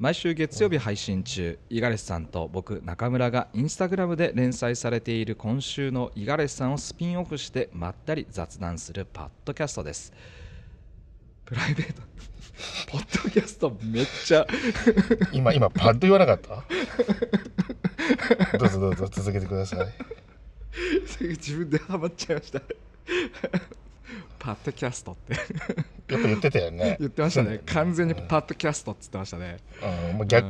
毎週月曜日配信中、五十嵐さんと僕中村がインスタグラムで連載されている今週の五十嵐さんをスピンオフしてまったり雑談するパッドキャストです。プライベートポッドキャストめっちゃ今パッド言わなかったどうぞどうぞ続けてください自分でハマっちゃいましたパッドキャストってよく言ってたよね。言ってましたね、完全にパッドキャストって言ってましたね、うん、もう 逆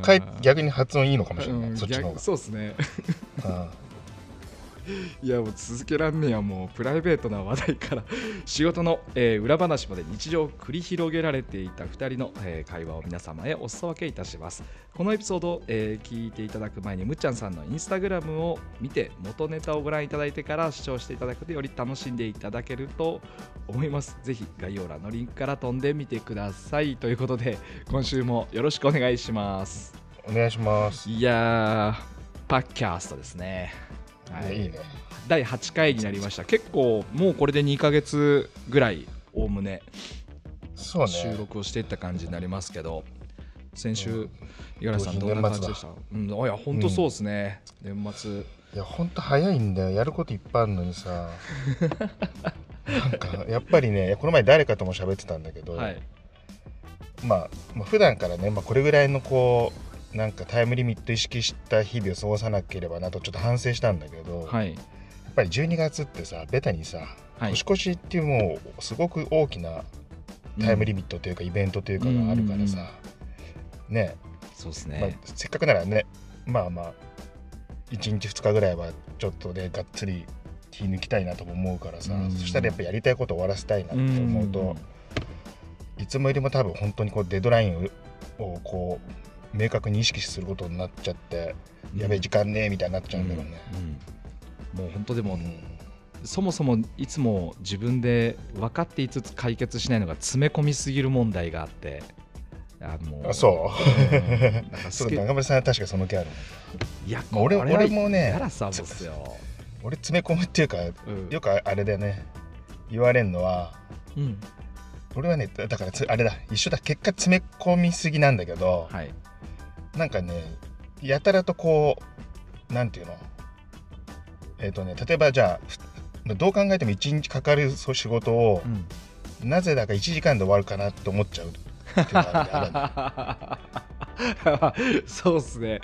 に発音いいのかもしれない、うん、そっちの方がそうですねいやもう続けらんねえや、もうプライベートな話題から仕事の、裏話まで日常を繰り広げられていた2人の、会話を皆様へお裾分けいたします。このエピソードを、聞いていただく前にむっちゃんさんのインスタグラムを見て元ネタをご覧いただいてから視聴していただくとより楽しんでいただけると思います。ぜひ概要欄のリンクから飛んでみてくださいということで今週もよろしくお願いします。お願いします。いやパッキャストですね。はい、いいね。第8回になりました。結構もうこれで2ヶ月ぐらいおおむね収録をしていった感じになりますけど、先週五十嵐さんどんな感じでした？いや本当そうですね、うん、年末いや本当早いんだよ、やることいっぱいあるのにさなんかやっぱりね、この前誰かとも喋ってたんだけど、はい、まあ普段からね、これぐらいのこうなんかタイムリミット意識した日々を過ごさなければなとちょっと反省したんだけど、はい、やっぱり12月ってさベタにさ、はい、年越しっていうもうすごく大きなタイムリミットというか、イベントというかがあるからさ、ね、そうですね、せっかくならね、1日2日ぐらいはちょっとねがっつり気抜きたいなとも思うからさ、そしたらやっぱやりたいことを終わらせたいなと思うと、いつもよりも多分本当にこうデッドラインをこう明確に意識することになっちゃって、やべえ時間ねえみたいになっちゃうんだろうね、もう本当でも、そもそもいつも自分で分かっていつつ解決しないのが詰め込みすぎる問題があって、そう、そう中村さんは確かその気ある。いや俺もね、俺詰め込むっていうか、よくあれだよね言われるのは、俺はねだからあれだ一緒だ、結果詰め込みすぎなんだけど、はい、なんかねやたらとこうなんていうの例えばじゃあどう考えても1日かかる仕事を、なぜだか1時間で終わるかなって思っちゃうっていうのがあるんでそうですね、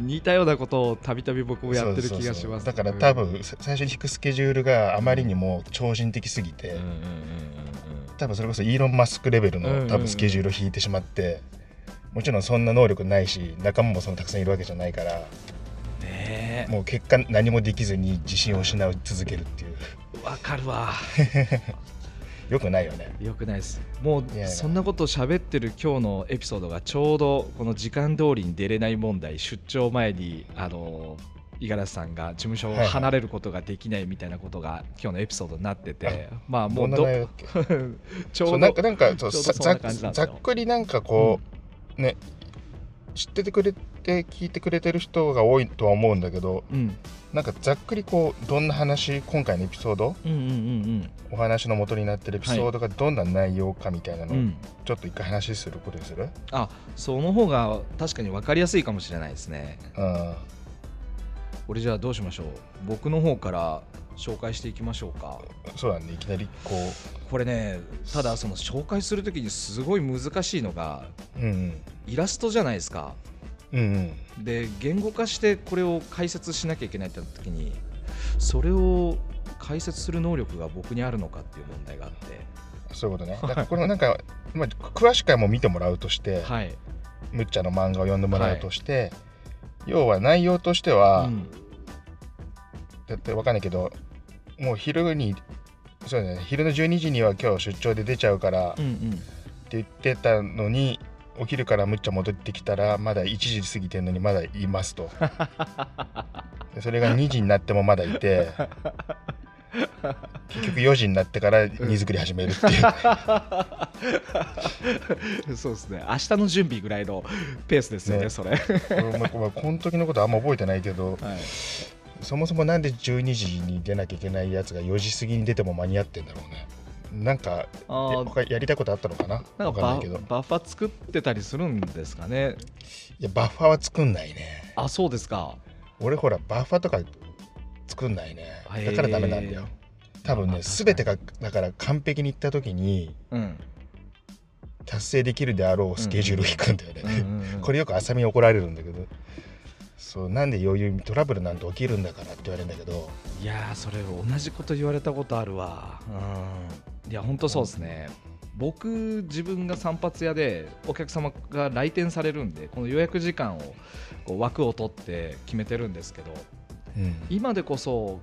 似たようなことをたびたび僕もやってる気がします。だから多分最初に引くスケジュールがあまりにも超人的すぎて、多分それこそイーロン・マスクレベルの多分スケジュールを引いてしまって、もちろんそんな能力ないし仲間もそんなたくさんいるわけじゃないから、もう結果何もできずに自信を失い続けるっていう。わかるわよくないよね。よくないです。もうそんなことを喋ってる今日のエピソードがちょうどこの時間通りに出れない問題、出張前に五十嵐さんが事務所を離れることができないみたいなことが今日のエピソードになってて、まあもうちょうどなんかざっくりなんかこう、ね、知っててくれて聞いてくれてる人が多いとは思うんだけど、なんかざっくりこうどんな話、今回のエピソード、お話の元になってるエピソードがどんな内容かみたいなのを、ちょっと一回話することにする？あ、その方が確かに分かりやすいかもしれないですね。俺じゃあどうしましょう、僕の方から紹介していきましょうか。そうだね、いきなりこうこれね、ただその紹介するときにすごい難しいのが、イラストじゃないですか、で言語化してこれを解説しなきゃいけないってなったときに、それを解説する能力が僕にあるのかっていう問題があって。そういうことね。だからこれなんかまあ詳しくはもう見てもらうとして、むっちゃんの漫画を読んでもらうとして、要は内容としては、だって分かんないけど、もう昼にそうだね、昼の12時には今日出張で出ちゃうからって言ってたのに、お昼からむっちゃ戻ってきたらまだ1時過ぎてんのにまだいますとそれが2時になってもまだいて結局4時になってから荷造り始めるっていうそうですね、明日の準備ぐらいのペースですよ ねそれこの時のことあんま覚えてないけど、そもそもなんで12時に出なきゃいけないやつが4時過ぎに出ても間に合ってんだろうね。なんか他やりたいことあったのかな、なんかないけどバッファ作ってたりするんですかね。いやバッファは作んないね。あ、そうですか。俺ほらバッファとか作んないね。だからダメなんだよ多分ね。全てがだから完璧にいった時に、うん、達成できるであろうスケジュールを引くんだよね、うんうんうん、これよく浅見に怒られるんだけど、そうなんで余裕トラブルなんて起きるんだからって言われるんだけど、いやーそれ同じこと言われたことあるわ、うん、いやほんとそうですね、うん、僕自分が散髪屋でお客様が来店されるんで、この予約時間をこう枠を取って決めてるんですけど、うん、今でこそ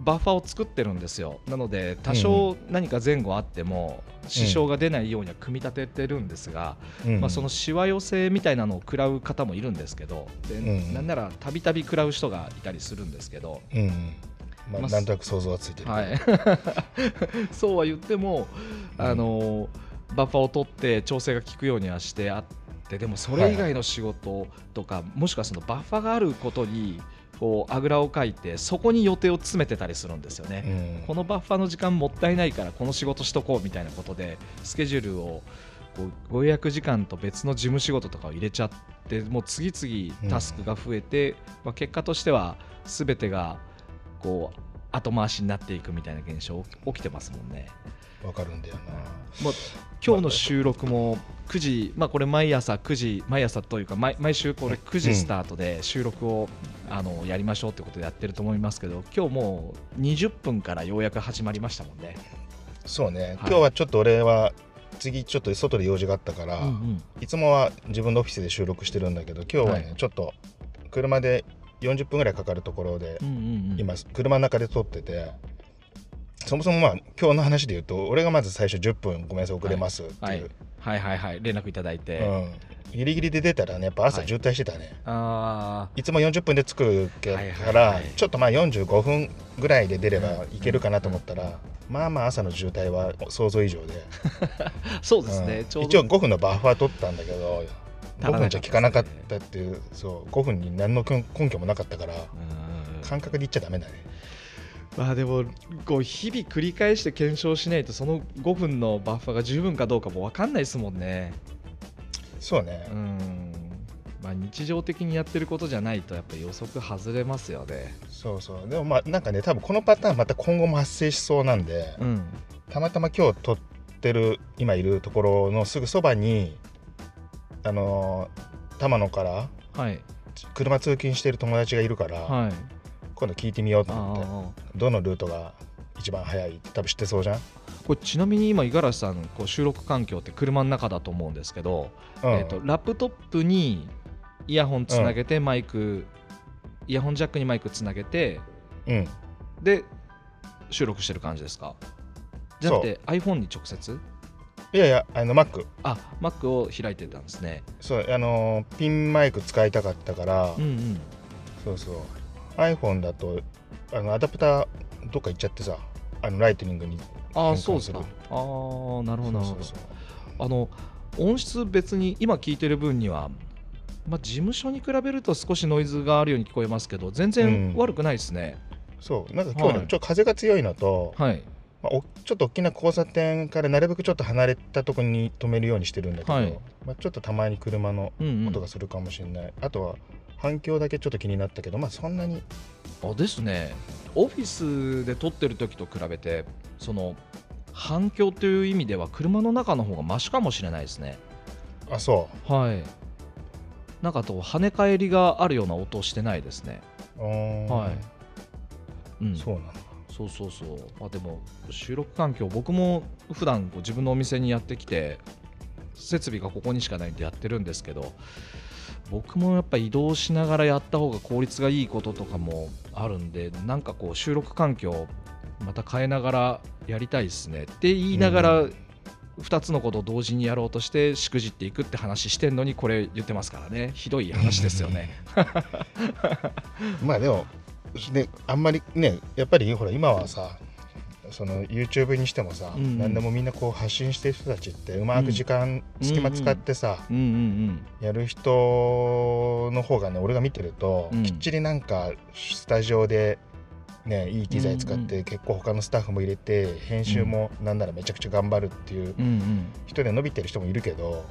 バッファを作ってるんですよ。なので多少何か前後あっても支障が出ないようには組み立ててるんですが、まあそのしわ寄せみたいなのを食らう方もいるんですけど、でなんならたびたび食らう人がいたりするんですけど、まあなんとなく想像はついてる、はい、そうは言ってもバッファを取って調整が効くようにはしてあって、でもそれ以外の仕事とか、もしくはそのバッファがあることにこうあぐらをかいて、そこに予定を詰めてたりするんですよね、うん、このバッファの時間もったいないからこの仕事しとこうみたいなことでスケジュールをこうご予約時間と別の事務仕事とかを入れちゃって、もう次々タスクが増えて、うんまあ、結果としては全てがこう後回しになっていくみたいな現象起きてますもんね。わかるんだよな、まあ、今日の収録も9時、まあ、これ毎朝9時毎朝というか 毎週これ9時スタートで収録をやりましょうということでやってると思いますけど、今日もう20分からようやく始まりましたもんね。そうね、はい、今日はちょっと俺は次ちょっと外で用事があったから、うんうん、いつもは自分のオフィスで収録してるんだけど、今日はね、はい、ちょっと車で40分ぐらいかかるところで、うんうんうん、今車の中で撮ってて、そもそもまあ今日の話で言うと、俺がまず最初10分ごめんなさい遅れますっていう、はいはい、はいはいはい連絡いただいて、うん、ギリギリで出たらねやっぱ朝渋滞してたね、はい、あいつも40分で着くから、はいはいはい、ちょっとまあ45分ぐらいで出ればいけるかなと思ったら、うんうん、まあまあ朝の渋滞は想像以上でそうですね、うん、ちょうど一応5分のバッファー取ったんだけど5分じゃ効かなかったっていう、そう5分に何の根拠もなかったから、感覚で言っちゃダメだね。まあでもこう日々繰り返して検証しないとその5分のバッファが十分かどうかも分かんないですもんね。そうね、うん、まあ、日常的にやってることじゃないとやっぱり予測外れますよね。そうそう、でもまあなんかね多分このパターンまた今後も発生しそうなんで、うん、たまたま今日撮ってる今いるところのすぐそばに玉野から、はい、車通勤してる友達がいるから、はい、今度聞いてみようと思って、どのルートが一番早いって多分知ってそうじゃん。これちなみに今五十嵐さんこう収録環境って車の中だと思うんですけど、うん、ラップトップにイヤホンつなげてマイク、うん、イヤホンジャックにマイクつなげて、うん、で収録してる感じですか。じゃなくて iPhone に直接。いやいやMac、あ、Mac を開いてたんですね。そうピンマイク使いたかったから、うんうん、そうそう iPhone だとアダプターどっか行っちゃってさ、ライトニングに変換する。あ、そうですか。あー、なるほどなるほど。そうそうそう、音質別に今聞いてる分には、まあ、事務所に比べると少しノイズがあるように聞こえますけど全然悪くないですね、うん、そうなんか今日の、はい、ちょっと風が強いのと、はい、ちょっと大きな交差点からなるべくちょっと離れたところに止めるようにしてるんだけど、はい、まあ、ちょっとたまに車の音がするかもしれない、うんうん、あとは反響だけちょっと気になったけど、まあそんなに。あですね、オフィスで撮ってる時と比べてその反響という意味では車の中の方がマシかもしれないですね。あ、そう、はい、なんかと跳ね返りがあるような音してないですね。あ、はい、うん、そうなんだ。そうそうそう、まあ、でも収録環境僕も普段こう自分のお店にやってきて設備がここにしかないんでやってるんですけど、僕もやっぱ移動しながらやった方が効率がいいこととかもあるんで、なんかこう収録環境また変えながらやりたいですねって言いながら2つのことを同時にやろうとしてしくじっていくって話してんのにこれ言ってますからね。ひどい話ですよねまあでもであんまりねやっぱりほら今はさその YouTube にしてもさ、うんうん、何でもみんなこう発信してる人たちってうまく時間、うん、隙間使ってさ、うんうんうん、やる人の方がね俺が見てると、うん、きっちりなんかスタジオでね、いい機材使って結構他のスタッフも入れて編集もなんならめちゃくちゃ頑張るっていう人で伸びてる人もいるけど、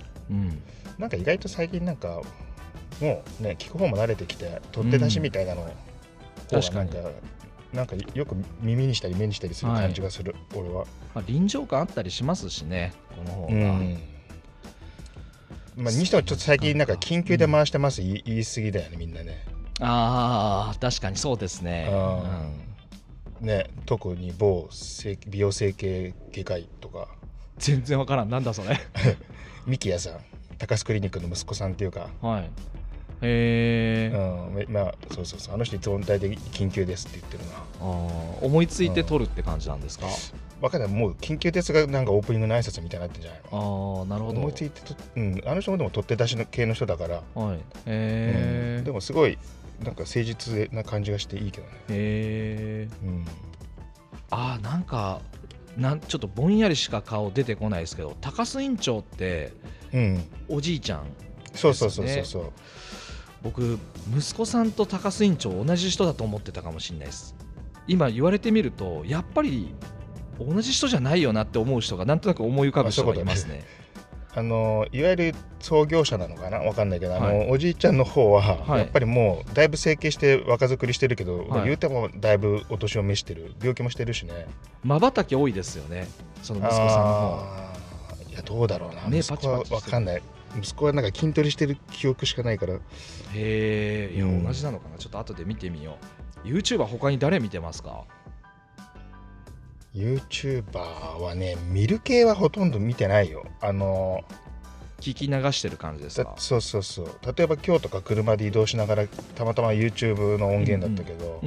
なんか意外と最近なんかもうね聞く方も慣れてきて取って出しみたいなの方がなんかよく耳にしたり目にしたりする感じがする、はい、俺は、まあ、臨場感あったりしますしねこの方が、まあ、にしてはちょっと最近なんか緊急で回してます、言い過ぎだよねみんなね。ああ確かにそうですね、ね、特に某美容整形外科医とか全然わからんなんだそれミキヤさん高須クリニックの息子さんっていうか、はい、へえ、まあそうそうそう、あの人いつも大体緊急ですって言ってるな。思いついて撮るって感じなんですか。わかんない、もう緊急ですがなんかオープニングの挨拶みたいになってんじゃないの。なるほど、思いついてと、あの人もでも撮って出しの系の人だから、はい、へえ、でもすごいなんか誠実な感じがしていいけどね。へえ、なんかちょっとぼんやりしか顔出てこないですけど、高須院長って、おじいちゃんですよね。そう僕息子さんと高須院長同じ人だと思ってたかもしれないです。今言われてみるとやっぱり同じ人じゃないよなって思う人がなんとなく思い浮かぶ人がいますね。いわゆる創業者なのかな、わかんないけど、はい、おじいちゃんの方はやっぱりもうだいぶ整形して若作りしてるけど、はい、言うてもだいぶお年を召してる、病気もしてるしね。瞬き多いですよね、その息子さんの方は。いやどうだろうな、目パチパチわかんない。息子はなんか筋トレしてる記憶しかないから。へえ、同じなのかな、ちょっと後で見てみよう。 YouTube は他に誰見てますか。YouTuber はね、見る系はほとんど見てないよ。聞き流してる感じですか。そうそうそう、例えば今日とか車で移動しながらたまたま YouTube の音源だったけど、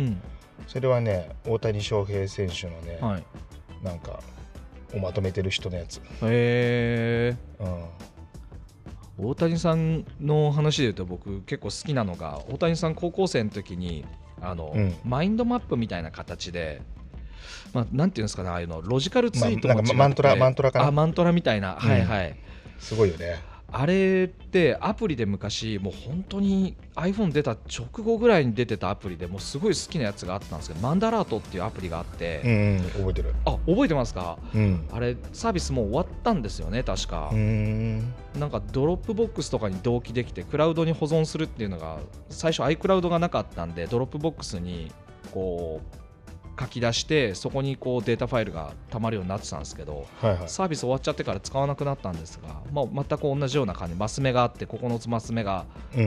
それはね大谷翔平選手のね、はい、なんかをまとめてる人のやつ。へー、大谷さんの話で言うと僕結構好きなのが、大谷さん高校生の時にマインドマップみたいな形で、まあ、なんていうんですかね、ああいうのロジカルツイートも違って、なんかマントラかな、マントラみたいな、はいはい、すごいよねあれって。アプリで昔もう本当に iPhone 出た直後ぐらいに出てたアプリでもうすごい好きなやつがあったんですけど、マンダラートっていうアプリがあって、覚えてる。あ、覚えてますか、あれサービスもう終わったんですよね確か。なんかドロップボックスとかに同期できてクラウドに保存するっていうのが、最初 iCloud がなかったんでドロップボックスにこう書き出してそこにこうデータファイルがたまるようになってたんですけど、サービス終わっちゃってから使わなくなったんですが、まあ、全く同じような感じ、マス目があって9つマス目があって、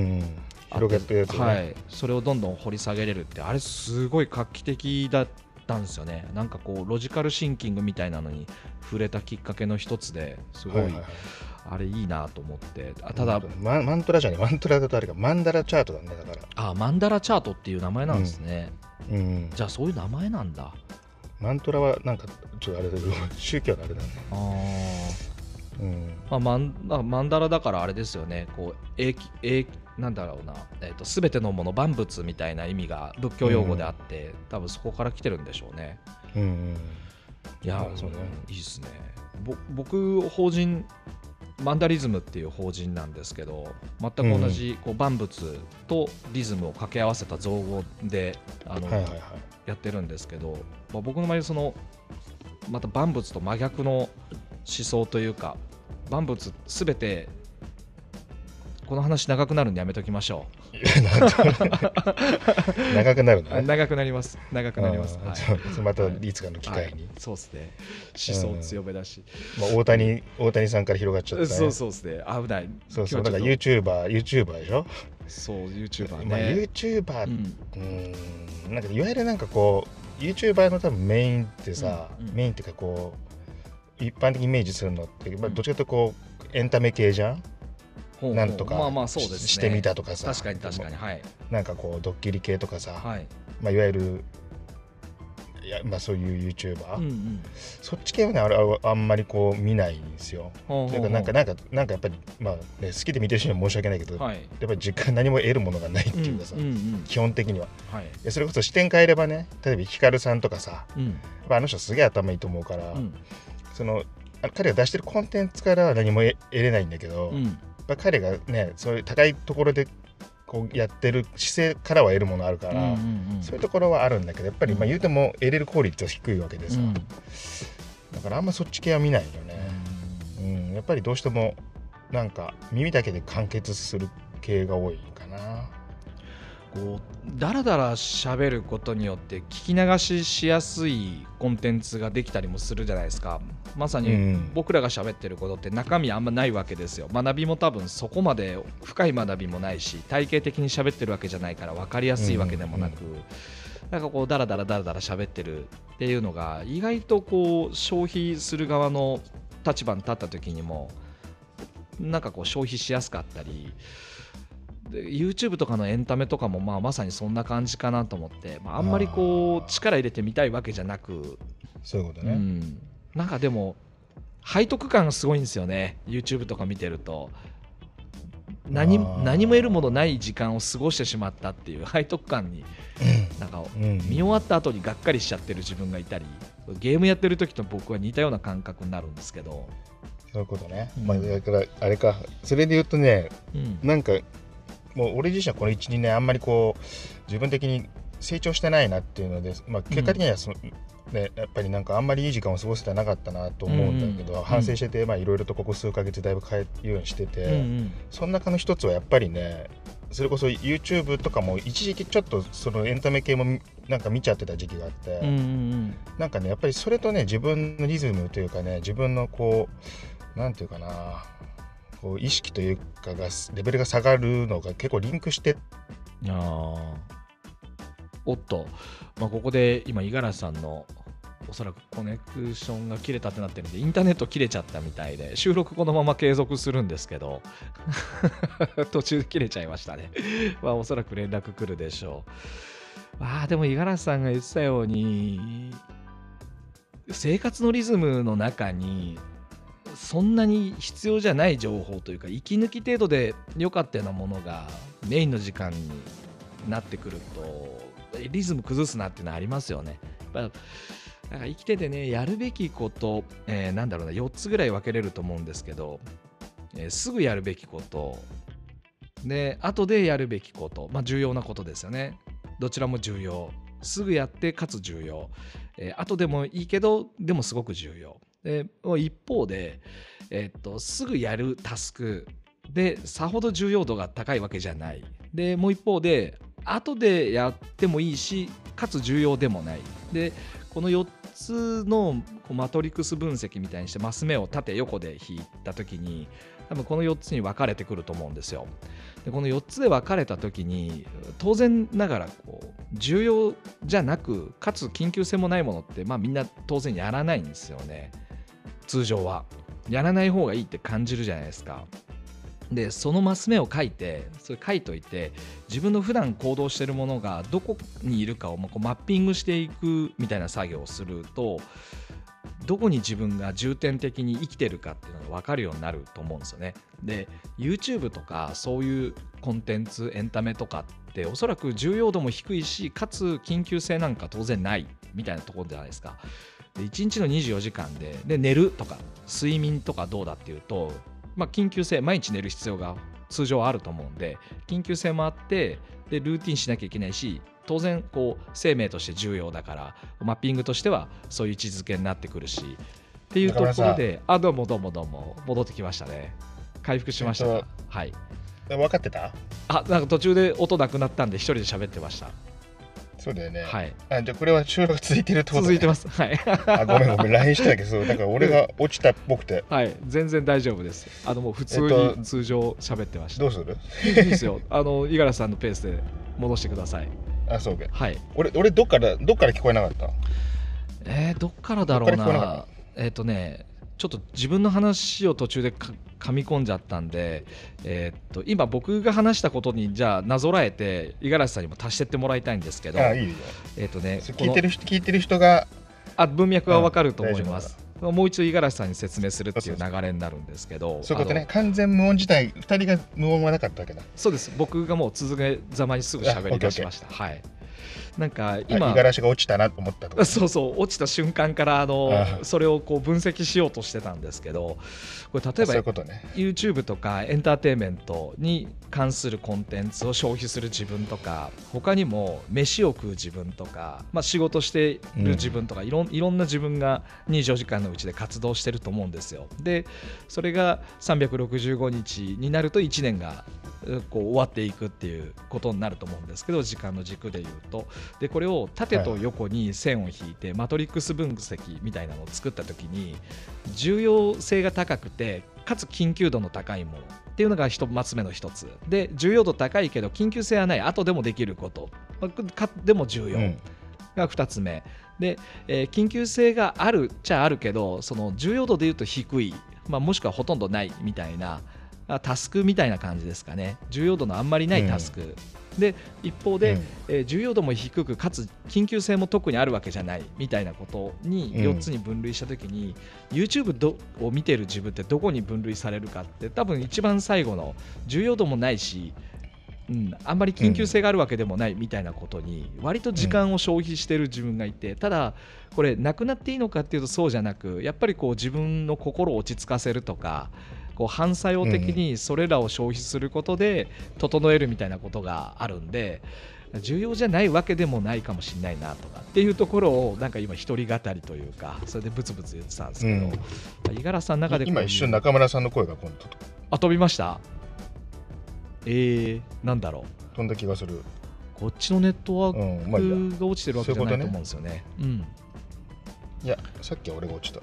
はい、それをどんどん掘り下げれるって、あれすごい画期的だったんですよね。なんかこうロジカルシンキングみたいなのに触れたきっかけの一つですごい、あれいいなと思って。ただマントラじゃね、マントラだとあれか、マンダラチャートだね。だからマンダラチャートっていう名前なんですね、じゃあそういう名前なんだ。マントラはなんかちょっとあれだけど宗教のあれだね。マンダラだからあれですよね、こうなんだろうな、全てのもの万物みたいな意味が仏教用語であって、多分そこから来てるんでしょうね。いや、そうね、いいですね。僕法人マンダリズムっていう法人なんですけど、全く同じこう万物とリズムを掛け合わせた造語でやってるんですけど、まあ、僕の場合そのまた万物と真逆の思想というか、万物すべて、この話長くなるんでやめときましょう長くなるね。長くなります、はい、またいつかの機会に、はい、そうですね、思想強めだし、まあ、大谷さんから広がっちゃった、ね、そうですね、危ない。そうだから YouTuber でしょ。そう YouTuber ね、まあ、YouTuber、なんかいわゆるなんかこう YouTuber の多分メインってさ、メインってかこう一般的にイメージするのって、まあ、どっちかというとこうエンタメ系じゃん。なんとかしてみたとかさ、確かに、はい、なんかこうドッキリ系とかさ、はい、まあ、いわゆるそういう YouTuber、そっち系はね、あんまりこう見ないんですよ。なんかやっぱり、まあね、好きで見てる人には申し訳ないけど、やっぱり実家何も得るものがないっていうかさ、基本的には、それこそ視点変えればね、例えばヒカルさんとかさ、あの人すげえ頭いいと思うから、その彼が出してるコンテンツからは何も得れないんだけど、彼がね、そういう高いところでこうやってる姿勢からは得るものあるから、うんうんうん、そういうところはあるんだけど、やっぱりまあ言うても得れる効率は低いわけでさ、うん、だからあんまそっち系は見ないよね、うんうん、やっぱりどうしてもなんか耳だけで完結する系が多いかな。こうだらだら喋ることによって聞き流ししやすいコンテンツができたりもするじゃないですか。まさに僕らが喋ってることって中身あんまないわけですよ。学びも多分そこまで深い学びもないし、体系的に喋ってるわけじゃないから分かりやすいわけでもなく、なんかこうだらだら喋ってるっていうのが意外とこう消費する側の立場に立った時にもなんかこう消費しやすかったり、YouTube とかのエンタメとかもまあまさにそんな感じかなと思って、まあ、あんまりこう力入れてみたいわけじゃなく、そういうことね、うん、なんかでも背徳感がすごいんですよね。 YouTube とか見てると何も得るものない時間を過ごしてしまったっていう背徳感に、なんか見終わった後にがっかりしちゃってる自分がいたり、ゲームやってる時と僕は似たような感覚になるんですけど、そういうことね、まあ、だからあれか、それで言うとね、なんかもう俺自身はこの 1,2 年あんまりこう自分的に成長してないなっていうので、まあ、結果的にはその、ね、やっぱりなんかあんまりいい時間を過ごせてなかったなと思うんだけど、反省してて、まあいろいろとここ数ヶ月だいぶ変えるようにしてて、その中の一つはやっぱりね、それこそ YouTube とかも一時期ちょっとそのエンタメ系もなんか見ちゃってた時期があって、なんかねやっぱりそれとね自分のリズムというかね、自分のこうなんていうかな、こう意識というかがレベルが下がるのが結構リンクして、あおっと、まあ、ここで今五十嵐さんのおそらくコネクションが切れたってなってるんで、インターネット切れちゃったみたいで収録このまま継続するんですけど途中で切れちゃいましたねまあおそらく連絡来るでしょう。まあでも五十嵐さんが言ってたように生活のリズムの中にそんなに必要じゃない情報というか息抜き程度で良かったようなものがメインの時間になってくるとリズム崩すなっていうのはありますよね。やっぱなんか生きててね、やるべきこと、なんだろうな、4つぐらい分けれると思うんですけど、すぐやるべきことで後でやるべきこと、まあ、重要なことですよね。どちらも重要、すぐやってかつ重要、後でもいいけどでもすごく重要で、一方で、すぐやるタスクでさほど重要度が高いわけじゃないで、もう一方で後でやってもいいしかつ重要でもないで、この4つのマトリックス分析みたいにしてマス目を縦横で引いた時に多分この4つに分かれてくると思うんですよ。でこの4つで分かれた時に当然ながらこう重要じゃなくかつ緊急性もないものって、まあ、みんな当然やらないんですよね。通常はやらない方がいいって感じるじゃないですか。でそのマス目を書いて、それ書いといて自分の普段行動しているものがどこにいるかをこうマッピングしていくみたいな作業をすると、どこに自分が重点的に生きてるかっていうのが分かるようになると思うんですよね。で YouTube とかそういうコンテンツエンタメとかっておそらく重要度も低いしかつ緊急性なんか当然ないみたいなところじゃないですか。で1日の24時間 で寝るとか睡眠とかどうだっていうと、まあ、緊急性毎日寝る必要が通常あると思うんで緊急性もあって、でルーティンしなきゃいけないし当然こう生命として重要だからマッピングとしてはそういう位置づけになってくるしっていうところで、あどうも戻ってきましたね。回復しました、はい、分かってた？あ、なんか途中で音なくなったんで一人で喋ってました。そうだよね、はい、あじゃあこれは収録続いてるってこと、ね、続いてます、はい、あごめん LINE してたけどそうだから俺が落ちたっぽくて、はい、全然大丈夫です。あのもう普通に通常喋ってました、どうするいいですよ、あの五十嵐さんのペースで戻してください。あそうか、はい、俺どっから聞こえなかった？どっからだろう なね、ちょっと自分の話を途中で噛み込んじゃったんで、今僕が話したことにじゃあなぞらえて五十嵐さんにも足してってもらいたいんですけど、ああいいよ、ね、聞いてる人が文脈は分かると思います、うん、もう一度五十嵐さんに説明するっていう流れになるんですけど、そういうことね、完全無音自体2人が無音はなかったわけだそうです。僕がもう続けざまにすぐ喋り出しました。オッケーオッケー、はい、なんか今五十嵐が落ちたなと思ったところ、そうそう、落ちた瞬間からそれをこう分析しようとしてたんですけど、これ例えばそういうことね、YouTube とかエンターテインメントに関するコンテンツを消費する自分とか、他にも飯を食う自分とか、まあ、仕事している自分とか、いろんな自分が24時間のうちで活動してると思うんですよ。でそれが365日になると1年がこう終わっていくっていうことになると思うんですけど、時間の軸でいうと。でこれを縦と横に線を引いてマトリックス分析みたいなのを作った時に、重要性が高くてかつ緊急度の高いものっていうのが1つ目の一つで、重要度高いけど緊急性はない、後でもできることでも重要が2つ目で、緊急性があるっちゃあるけど、その重要度でいうと低い、まあ、もしくはほとんどないみたいなタスクみたいな感じですかね。重要度のあんまりないタスク、で一方で、重要度も低くかつ緊急性も特にあるわけじゃないみたいなことに4つに分類したときに、YouTube を見てる自分ってどこに分類されるかって、多分一番最後の重要度もないし、あんまり緊急性があるわけでもないみたいなことに割と時間を消費している自分がいて、ただこれなくなっていいのかっていうとそうじゃなく、やっぱりこう自分の心を落ち着かせるとか、こう反作用的にそれらを消費することで整えるみたいなことがあるんで、重要じゃないわけでもないかもしれないなとかっていうところを、なんか今一人語りというかそれでブツブツ言ってたんですけど、五十嵐さんの中で今一瞬中村さんの声が今度飛びました。なんだろう、飛んだ気がする。こっちのネットワークが落ちてるわけじゃないと思うんですよね。いやさっきは俺が落ちた。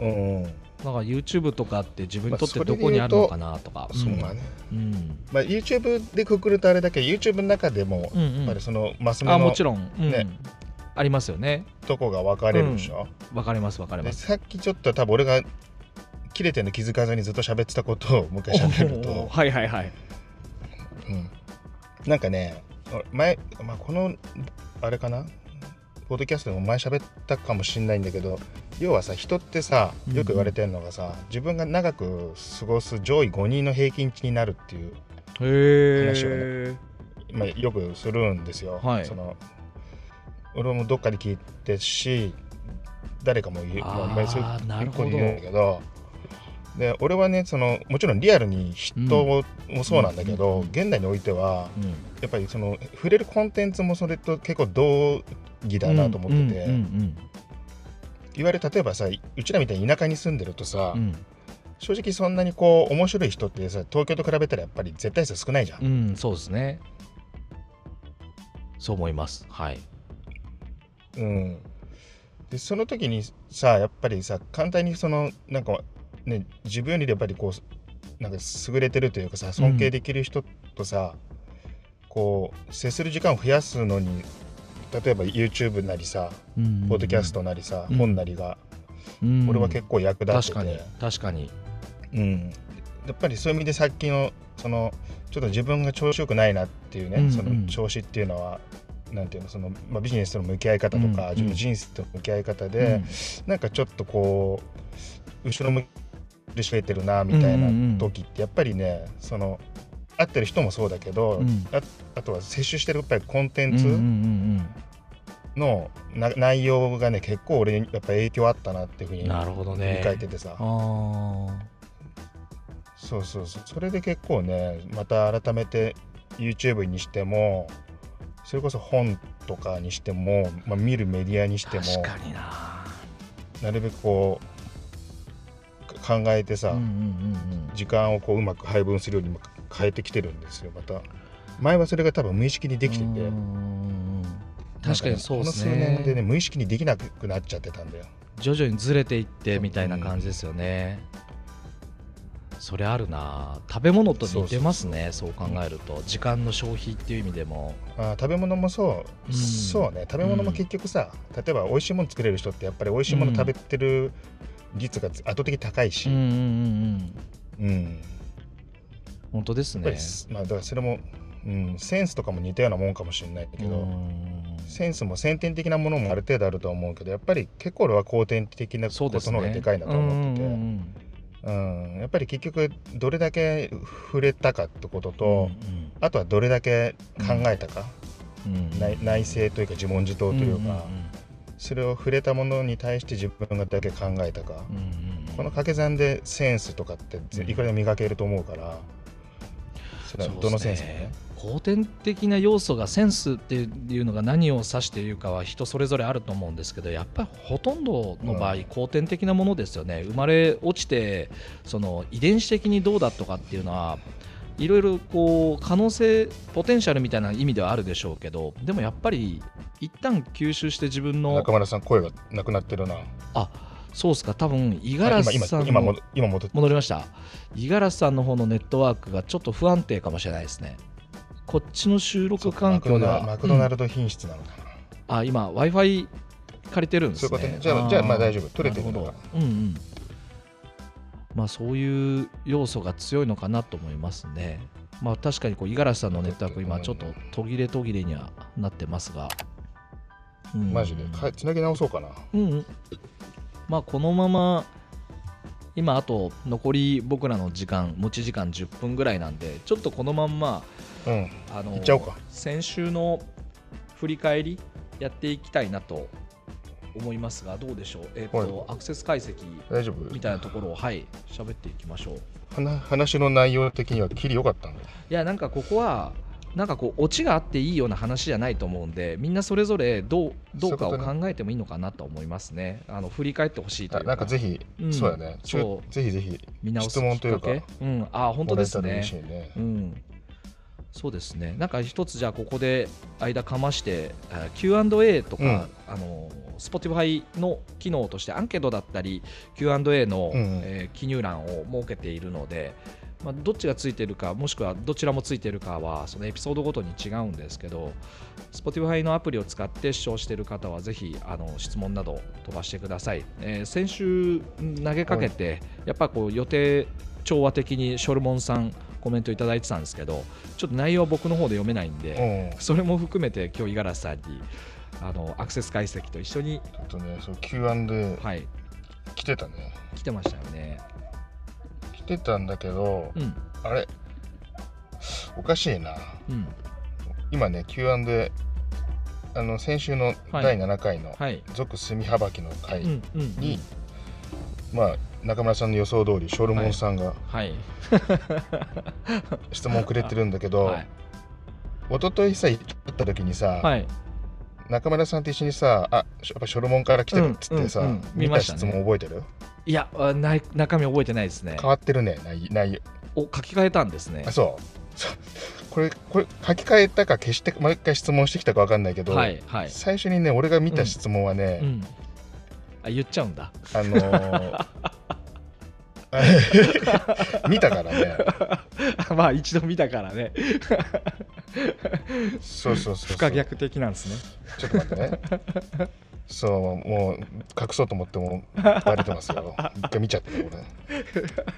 なんか YouTube とかって自分にとってどこにあるのかなとか、YouTube でくくるとあれだけど、 YouTube の中でもやっぱりそのマス目の、もちろん、ありますよね。どこが分かれるでしょ、分かれます分かれます。さっきちょっと多分俺が切れてるの気づかずにずっと喋ってたことをもう一回喋ると、はいはいはい、なんかね前、このあれかなポッドキャストでも前喋ったかもしれないんだけど、要はさ、人ってさ、よく言われてるのがさ、自分が長く過ごす上位5人の平均値になるっていう話を、ね、よくするんですよ、その俺もどっかで聞いてし、誰かも言う、結構言うんだけど、で俺はね、そのもちろんリアルに人もそうなんだけど、現代においては、やっぱりその触れるコンテンツもそれと結構同義だなと思ってて、いわゆる例えばさ、うちらみたいに田舎に住んでるとさ、正直そんなにこう面白い人ってさ、東京と比べたらやっぱり絶対数少ないじゃん、そうですね、そう思います。でその時にさ、やっぱりさ、簡単にそのなんかね、自分よりやっぱりこうなんか優れてるというかさ、尊敬できる人とさ、こう接する時間を増やすのに、例えば YouTube なりさ、ポッドキャストなりさ、本なりが、俺は結構役立ってて、確かに、やっぱりそういう意味でさっきのそのちょっと自分が調子よくないなっていうね、その調子っていうのはなんていうの、そのビジネスとの向き合い方とか、自分の人生との向き合い方で、なんかちょっとこう後ろ向きしれてるなみたいな時って、やっぱりね、その会ってる人もそうだけど、あとは接種してるやっぱりコンテンツの内容がね、結構俺にやっぱ影響あったなっていうふうに振り返っててさ、そうそうそう、それで結構ね、また改めて YouTube にしても、それこそ本とかにしても、見るメディアにしても、確かになるべくこう考えてさ、時間をこううまく配分するように変えてきてるんですよ。また前はそれが多分無意識にできてて、確かにそうですね、この数年でね、無意識にできなくなっちゃってたんだよ。徐々にずれていってみたいな感じですよね。それあるな。食べ物と似てますね。そう考えると時間の消費っていう意味でも、食べ物もそう、そうね、食べ物も結局さ、例えば美味しいもの作れる人ってやっぱり美味しいもの食べてる率が圧倒的に高いし、本当ですね。だからそれも、センスとかも似たようなもんかもしれないけど、センスも先天的なものもある程度あると思うけど、やっぱり結構俺は後天的なことの方がでかいなと思ってて、やっぱり結局どれだけ触れたかってことと、あとはどれだけ考えたか、うん、内省というか自問自答というか、うんうんうん、それを触れたものに対して自分がだけ考えたか、うんうんうん、この掛け算でセンスとかっていくらでも磨けると思うから、それはどのセンスもね、後天的な要素がセンスっていうのが何を指しているかは人それぞれあると思うんですけど、やっぱりほとんどの場合、うん、後天的なものですよね。生まれ落ちてその遺伝子的にどうだとかっていうのはいろいろこう可能性ポテンシャルみたいな意味ではあるでしょうけど、でもやっぱり一旦吸収して自分の、中村さん声がなくなってるなあ。そうですか。多分五十嵐さんの 今戻りました。五十嵐さんの方のネットワークがちょっと不安定かもしれないですね。こっちの収録環境がマクドナルド品質なのかな、うん、あ、今 Wi-Fi 借りてるんですね。そういうことね。じゃあまあ大丈夫、取れてるのか、うんうん、まあ、そういう要素が強いのかなと思いますね。まあ、確かに五十嵐さんのネットワーク今ちょっと途切れにはなってますが、うん、マジでつなぎ直そうかな、うんうん、まあ、このまま今あと残り僕らの時間持ち時間10分ぐらいなんで、ちょっとこのまんま、うん、いっちゃおうか。先週の振り返りやっていきたいなと思いますが、どうでしょう。アクセス解析みたいなところを、はい、喋っていきましょう。話の内容的にはキリ良かったんだ。いや、なんかここはなんかこうオチがあっていいような話じゃないと思うんで、みんなそれぞれどうかを考えてもいいのかなと思いますね。振り返ってほしいというか、なんかぜひ、うん、そうだね、そうぜひぜひ質問というか、うん、あ、本当ですね、うん、そうですね。なんか一つじゃあここで間かまして Q&A とか、うん、Spotify の機能としてアンケートだったり Q&A の、うんうん、記入欄を設けているので、まあ、どっちがついてるかもしくはどちらもついてるかはそのエピソードごとに違うんですけど、 Spotify のアプリを使って視聴している方はぜひ質問など飛ばしてください。先週投げかけてやっぱこう予定調和的にショルモンさんコメントいただいてたんですけど、ちょっと内容は僕の方で読めないんで、それも含めて今日五十嵐さんにアクセス解析と一緒にあとね、その Q&A、はい、来てたね。来てましたよね。来てたんだけど、うん、あれおかしいな、うん、今ね Q&A 先週の第7回の俗墨はばきの回に、うんうんうん、まあ中村さんの予想通りショルモンさんが、はいはい、質問くれてるんだけど、はい、一昨日さ行った時にさ、はい、中村さんと一緒にさ、あ、やっぱショルモンから来てるっつってさ、うんうんうん、見た質問覚えてる？ね、いや、中身覚えてないですね。変わってるね、内容。お、書き換えたんですね。あ、そう。これ書き換えたか消して毎回質問してきたか分かんないけど、はいはい、最初にね、俺が見た質問はね、うんうん、あ、言っちゃうんだ。見たからね。まあ一度見たからね。そう。不可逆的なんですね。ちょっと待ってね。そう、もう隠そうと思ってもバレてますよ。一回見ちゃったこ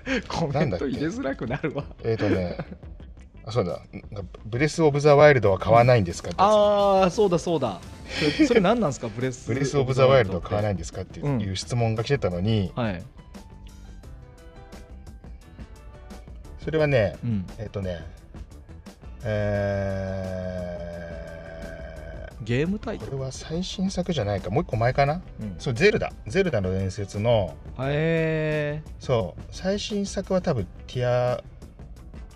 れ。コメント入れづらくなるわ。あ、そうだ。ブレスオブザワイルドは買わないんですかって、うん、ああ、そうだ。それ何なんですか、ブレスオブザワイルドは買わないんですかっていう質問が来てたのに。うん、はい、それはね、うん、ゲームタイトル、これは最新作じゃないか、もう一個前かな、うん、そう、ゼルダの伝説の、そう、最新作は多分ティア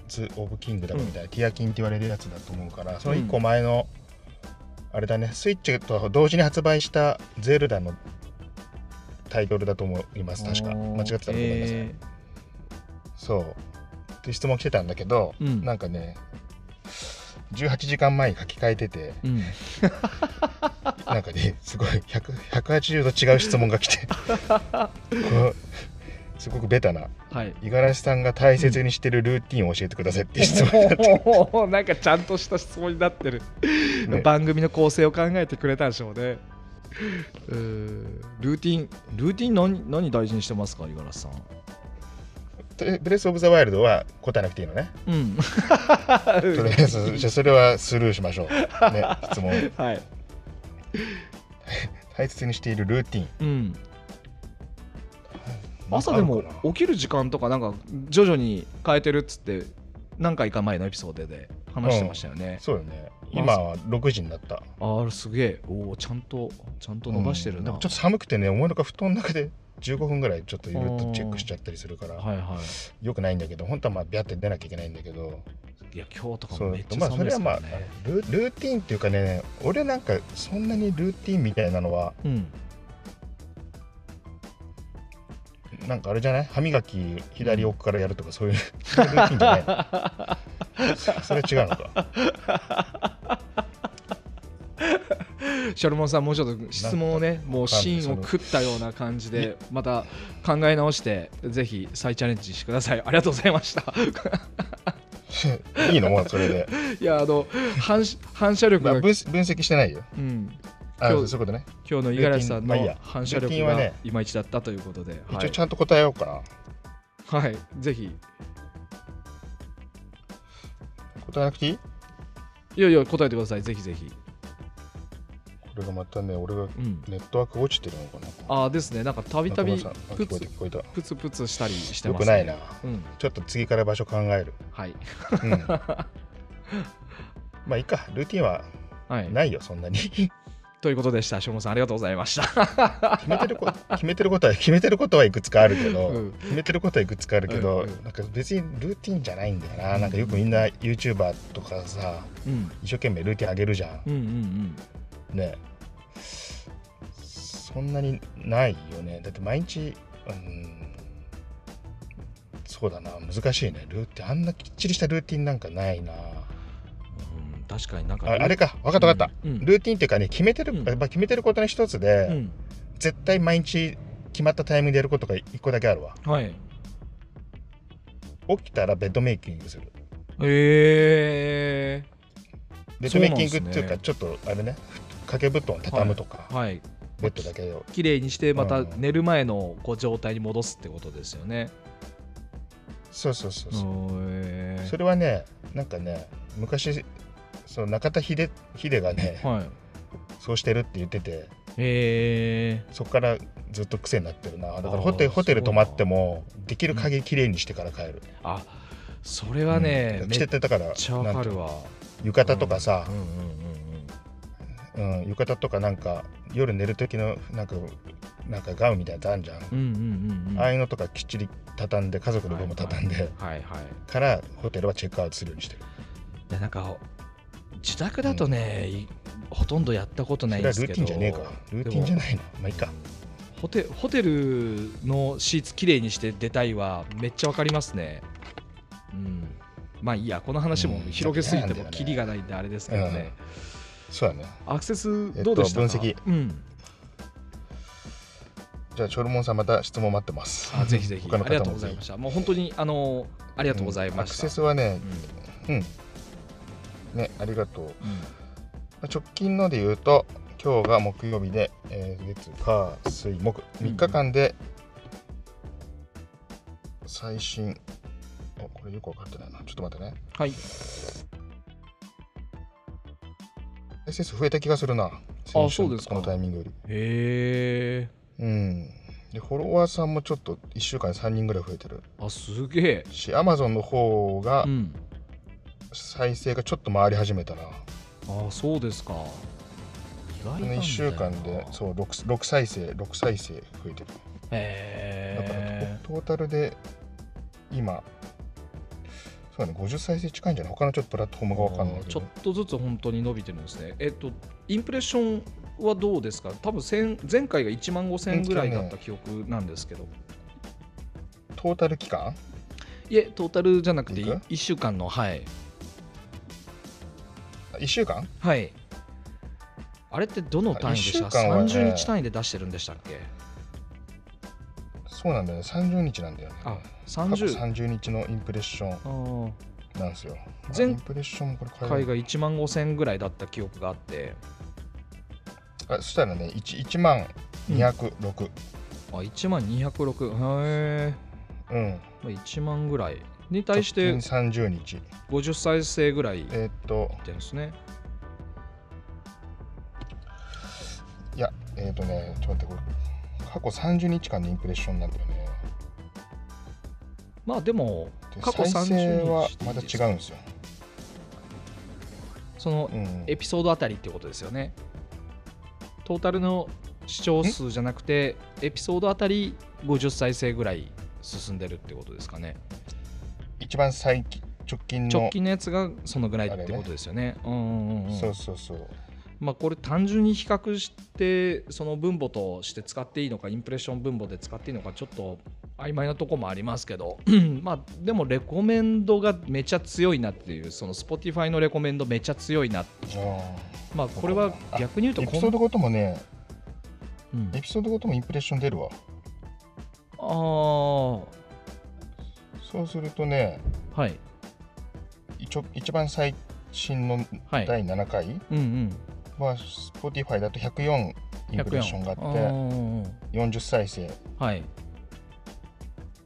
ズ・オブ・キングだみたいな、うん、ティアキンって言われるやつだと思うから、その一個前の、うん、あれだね、スイッチと同時に発売したゼルダのタイトルだと思います、確か。間違ってたらごめんなさい。そう質問来てたんだけど、うん、なんかね18時間前に書き換えてて、うん、なんかねすごい180度違う質問が来てすごくベタな、はい、五十嵐さんが大切にしてるルーティンを教えてくださいって質問になって、うん、なんかちゃんとした質問になってる、ね、番組の構成を考えてくれたんでしょうね。ルーティン 何大事にしてますか、五十嵐さん。ブレスオブザワイルドは答えなくていいのね、うん、とりあえずじゃあそれはスルーしましょう、ね、質問、はい、大切にしているルーティン、うん、朝でも起きる時間とかなんか徐々に変えてるっつって何回か前のエピソードで話してましたよね、うん、そうよね。今は6時になった。あ、すげえ。おー、ちゃんと伸ばしてるな、うん、でもちょっと寒くてね、思いのほか布団の中で15分ぐらいちょっといろいろとチェックしちゃったりするから、はいはい、よくないんだけど、本当はまあビャって出なきゃいけないんだけど、いや今日とかもめっちゃ寒いですからね。まあ、それはまあルーティーンっていうかね、俺なんかそんなにルーティーンみたいなのは、うん、なんかあれじゃない、歯磨き左奥からやるとかそういうルーティーンじゃないのそれ違うのかシャルモンさん、もうちょっと質問をね、もう芯を食ったような感じでまた考え直してぜひ再チャレンジしてください。ありがとうございましたいいのもうそれで。いや、反射力が、まあ、分析してないよ、うん、そういうことね。今日の五十嵐さんの反射力がいまいちだったということで、まあいいね、はい、一応ちゃんと答えようかな。はい、ぜひ。答えなくていい？いやいや、答えてください、ぜひぜひ。これがまたね、俺がネットワーク落ちてるのかな、うん、あーですね、なんかたびたびプツプツしたりしてますね。よくないな、うん、ちょっと次から場所考える。はい、うん、まあいいか、ルーティンはないよ、はい、そんなにということでした。しょうもさん、ありがとうございました決めてることはいくつかあるけど、うん、決めてることはいくつかあるけど、うんうん、なんか別にルーティンじゃないんだよな、うん、なんかよくみんな YouTuber とかさ、うん、一生懸命ルーティン上げるじゃん、うんうんうん、ね、そんなにないよね。だって毎日、うん、そうだな、難しいね、ルーティン。あんなきっちりしたルーティンなんかないな、うん、確かになんか あれか、分かった、うんうん、ルーティンっていうかね、決めてることの一つで、うん、絶対毎日決まったタイミングでやることが一個だけあるわ、はい、起きたらベッドメイキングする。へえー、ベッドメイキングっていうか、ちょっとあれね、掛け布団畳むとか、はいはい、ベッドだけをきれいにしてまた寝る前のこう状態に戻すってことですよね、うん、そう、それはね、なんかね、昔その中田秀がね、はい、そうしてるって言ってて、そこからずっと癖になってるな。だからホテル泊まってもできる限りきれいにしてから帰る、うん、あ、それはね、うん、めっちゃわかるわ。浴衣とかさ、うんうんうんうん、浴衣とかなんか夜寝る時のなんかガウンみたいなのあるじゃん、うんうんうんうん、ああいうのとかきっちり畳んで、家族の分も畳んで、はいはいはいはい、からホテルはチェックアウトするようにしてる。いや、なんか自宅だとね、うん、ほとんどやったことないんですけど、それはルーティンじゃねえか。ルーティンじゃないの、まあいいか。ホテルのシーツきれいにして出たいはめっちゃわかりますね、うん。まあいいや、この話も広げすぎてもキリがないんであれですけどね、うん、そうだね。アクセスどうでしたか、分析、うん、じゃあチョルモンさん、また質問待ってます。あ、ぜひぜひ、ありがとうございました。もう本当にありがとうございました、うん、アクセスはね、うん、うん、ね、ありがとう、うん。まあ、直近ので言うと今日が木曜日で、月火水木3日間で最新、これよく分かってないな、ちょっと待ってね。はい、SS 増えた気がするな。あ、そうですか、このタイミングより。へえ、うん。でフォロワーさんもちょっと1週間に3人ぐらい増えてる。あ、すげえし、 Amazon の方が、うん、再生がちょっと回り始めたな。あ、そうですか、意外なんだよな。1週間でそう 6再生増えてる。へえ。だからトータルで今そうだね、50再生近いんじゃない。他のちょっとプラットフォームが分かんないけど、ちょっとずつ本当に伸びてるんですね。インプレッションはどうですか。多分前回が15,000ぐらいだった記憶なんですけど、ね、トータル期間、いえ、トータルじゃなくて1週間の、はい、1週間、はい。あれってどの単位でしたか、ね、30日単位で出してるんでしたっけ。そうなんだよね、30日なんだよね。あ、30日のインプレッションなんですよ。インプレッションもこれ海外15,000ぐらいだった記憶があって、あ、そしたらね 12,006、うん、あ、12,006、へえ、うん、1万ぐらいに対して30日50再生ぐらいいってるんですね。いや、ね、ちょっと待って、これ過去30日間のインプレッションなんだよね。まあでも過去30日はまた違うんですよ。そのエピソードあたりってことですよね。トータルの視聴数じゃなくてエピソードあたり50再生ぐらい進んでるってことですかね。一番最近直近のやつがそのぐらいってことですよね。そうそうそう。まあこれ単純に比較してその分母として使っていいのかインプレッション分母で使っていいのかちょっと曖昧なとこもありますけどまあでもレコメンドがめちゃ強いなっていう、その Spotify のレコメンドめちゃ強いなっていう、まあこれは逆に言うとエピソードごともね、うん、エピソードごともインプレッション出るわ。そうするとね、はい、一番最新の第7回、はい、うんうん、まあ、Spotify だと104インプレッションがあって40再生、はい、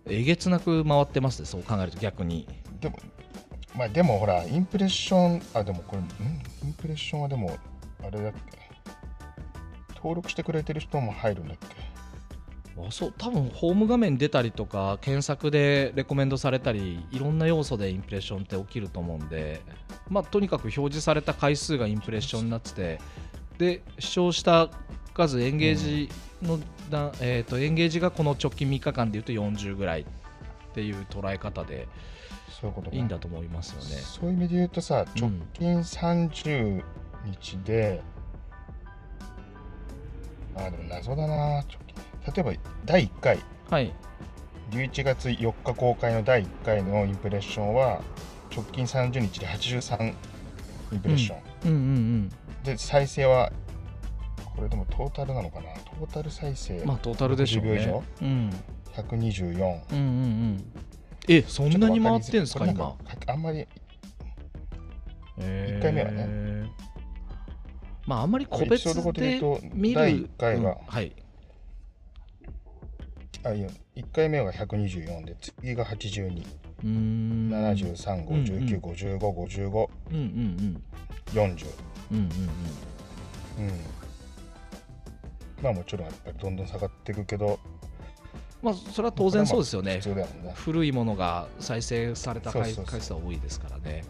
えげつなく回ってますね。そう考えると逆にでも、まあ、でもほらインプレッション、あ、でもこれインプレッションはでもあれだっけ、登録してくれてる人も入るんだっけ。あ、そう、多分ホーム画面出たりとか検索でレコメンドされたりいろんな要素でインプレッションって起きると思うんで、まあ、とにかく表示された回数がインプレッションになってて、で視聴した数エンゲージの、エンゲージがこの直近3日間でいうと40ぐらいっていう捉え方でいいんだと思いますよね。そういう意味で言うとさ、直近30日で、うん、でも謎だな。例えば第1回、はい、11月4日公開の第1回のインプレッションは直近30日で83インプレッション、うんうんうんうん、で再生はこれでもトータルなのかな、トータル再生、まあトータルでしょうね、秒以上、うん、124、うんうんうん、そんなに回ってんすか今。あんまり1回目はね、まああんまり個別で見る第1回は、うん、はい、いや1回目が124で次が82、73、59、55、55、40、まあもちろんやっぱりどんどん下がっていくけど、まあそれは当然そうですよね。古いものが再生された回数は多いですからね。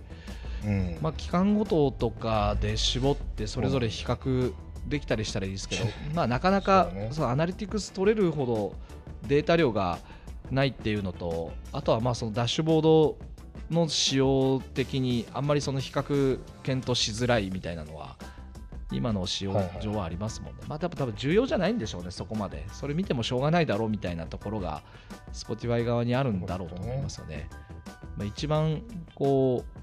まあ期間ごととかで絞ってそれぞれ比較できたりしたらいいですけど、まあなかなかそのアナリティクス取れるほどデータ量がないっていうのと、あとはまあそのダッシュボードの仕様的にあんまりその比較検討しづらいみたいなのは今の仕様上はありますもんね、はいはい、まあ多分重要じゃないんでしょうね。そこまでそれ見てもしょうがないだろうみたいなところが Spotify 側にあるんだろうと思いますよね。まあ、一番こう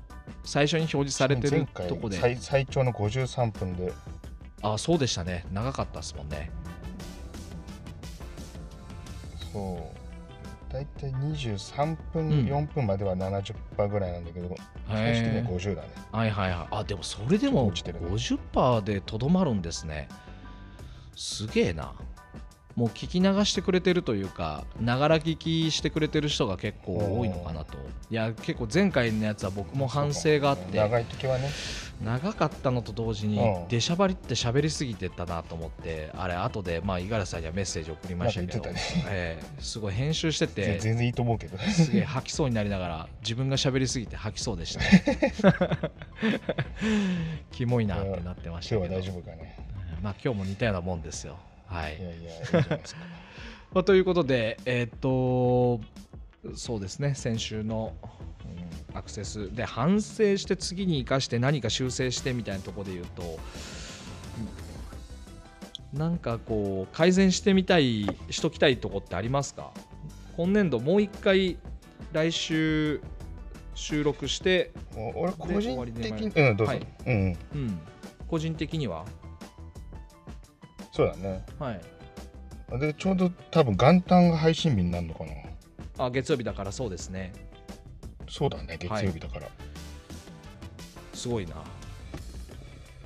最初に表示されてるとこで最長の53分で、あ、そうでしたね、長かったですもんね。だいたい23分、うん、4分までは 70% ぐらいなんだけど、最終的には50だね。はいはいはい。あ、でもそれでも 50% でとどまるんですね。すげえな。もう聞き流してくれてるというか、ながら聞きしてくれてる人が結構多いのかなと。いや、結構前回のやつは僕も反省があって、長い時はね、長かったのと同時に出しゃばりって喋りすぎてったなと思って、あれ後でまあ五十嵐さんにはメッセージ送りましたけど、ね、すごい編集してて全然いいと思うけど、すげえ吐きそうになりながら自分が喋りすぎて吐きそうでしたね。キモいなってなってましたけど。今日は大丈夫かね。まあ今日も似たようなもんですよ。はい、まあ、ということで、そうですね、先週のアクセスで反省して次に生かして何か修正してみたいなところで言うと、なんかこう改善してみたいしときたいところってありますか？今年度もう一回来週収録して、俺個人的に、どうぞ、はい、うんうん、個人的にはそうだね、はい、でちょうど多分元旦が配信日になるのかな。あ、月曜日だから。そうですね、そうだね、月曜日だから、はい、すごいな、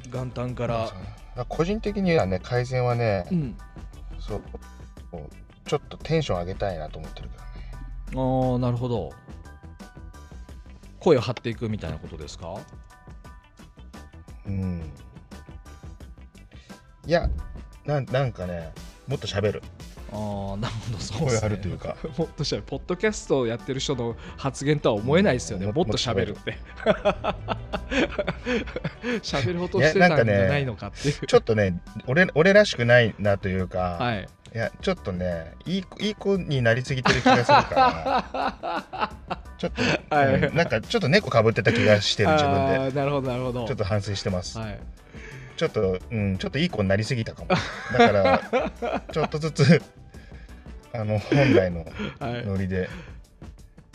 元旦から。個人的にはね、改善はね、うん、そうちょっとテンション上げたいなと思ってるからね。ああ、なるほど。声を張っていくみたいなことですか？うん、いや、なんかね、もっと喋る。ああ、なるほど、そうですね。声あるというか、もっとしたらポッドキャストをやってる人の発言とは思えないですよね。もっと喋るって喋るほどしてたんじゃないのかっていう、ね、ちょっとね、俺らしくないなというか、はい、いやちょっとね、いい子になりすぎてる気がするからちょっと、はい、なんかちょっと猫かぶってた気がしてる自分で。あ、なるほどなるほど。ちょっと反省してます、はい。ちょっと、うん、ちょっといい子になりすぎたかも。だからちょっとずつ本来のノリで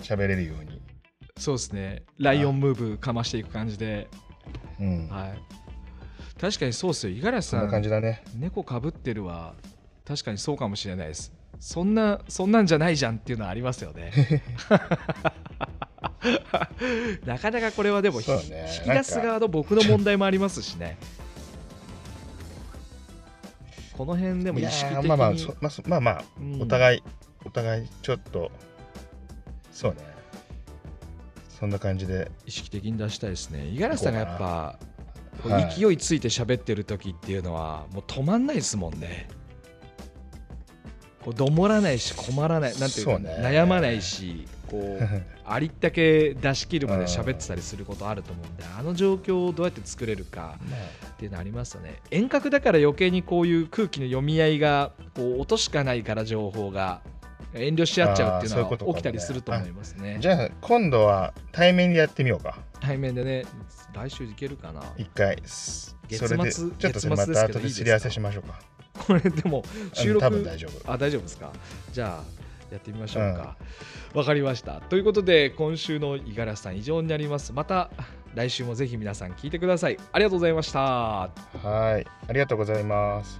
喋れるように、はい、そうですね、ライオンムーブかましていく感じで、うん、はい、確かにそうですよ、五十嵐さん、そんな感じだね。猫かぶってるは確かにそうかもしれないです。そんなんじゃないじゃんっていうのはありますよねなかなかこれはでも、ね、引き出す側の僕の問題もありますしねこの辺でも意識的に、まあ、うん、お互いちょっとそうね、そんな感じで意識的に出したいですね。五十嵐さんがやっぱこう、はい、勢いついて喋ってる時っていうのはもう止まんないですもんね。こうどもらないし困らないなんていうか、ね、悩まないしこうありったけ出し切るまで喋ってたりすることあると思うんで、あの状況をどうやって作れるかっていうのありますよね。遠隔だから余計にこういう空気の読み合いがこう音しかないから情報が遠慮し合っちゃうっていうのは起きたりすると思いますね。じゃあ今度は対面でやってみようか。対面でね、来週いけるかな。一回月末ちょっとまた後で知り合わせしましょうか。これでも収録、多分大丈夫。あ、大丈夫ですか。じゃあやってみましょうか。わかりました。ということで今週の五十嵐さん以上になります。また来週もぜひ皆さん聞いてください。ありがとうございました。はい、ありがとうございます。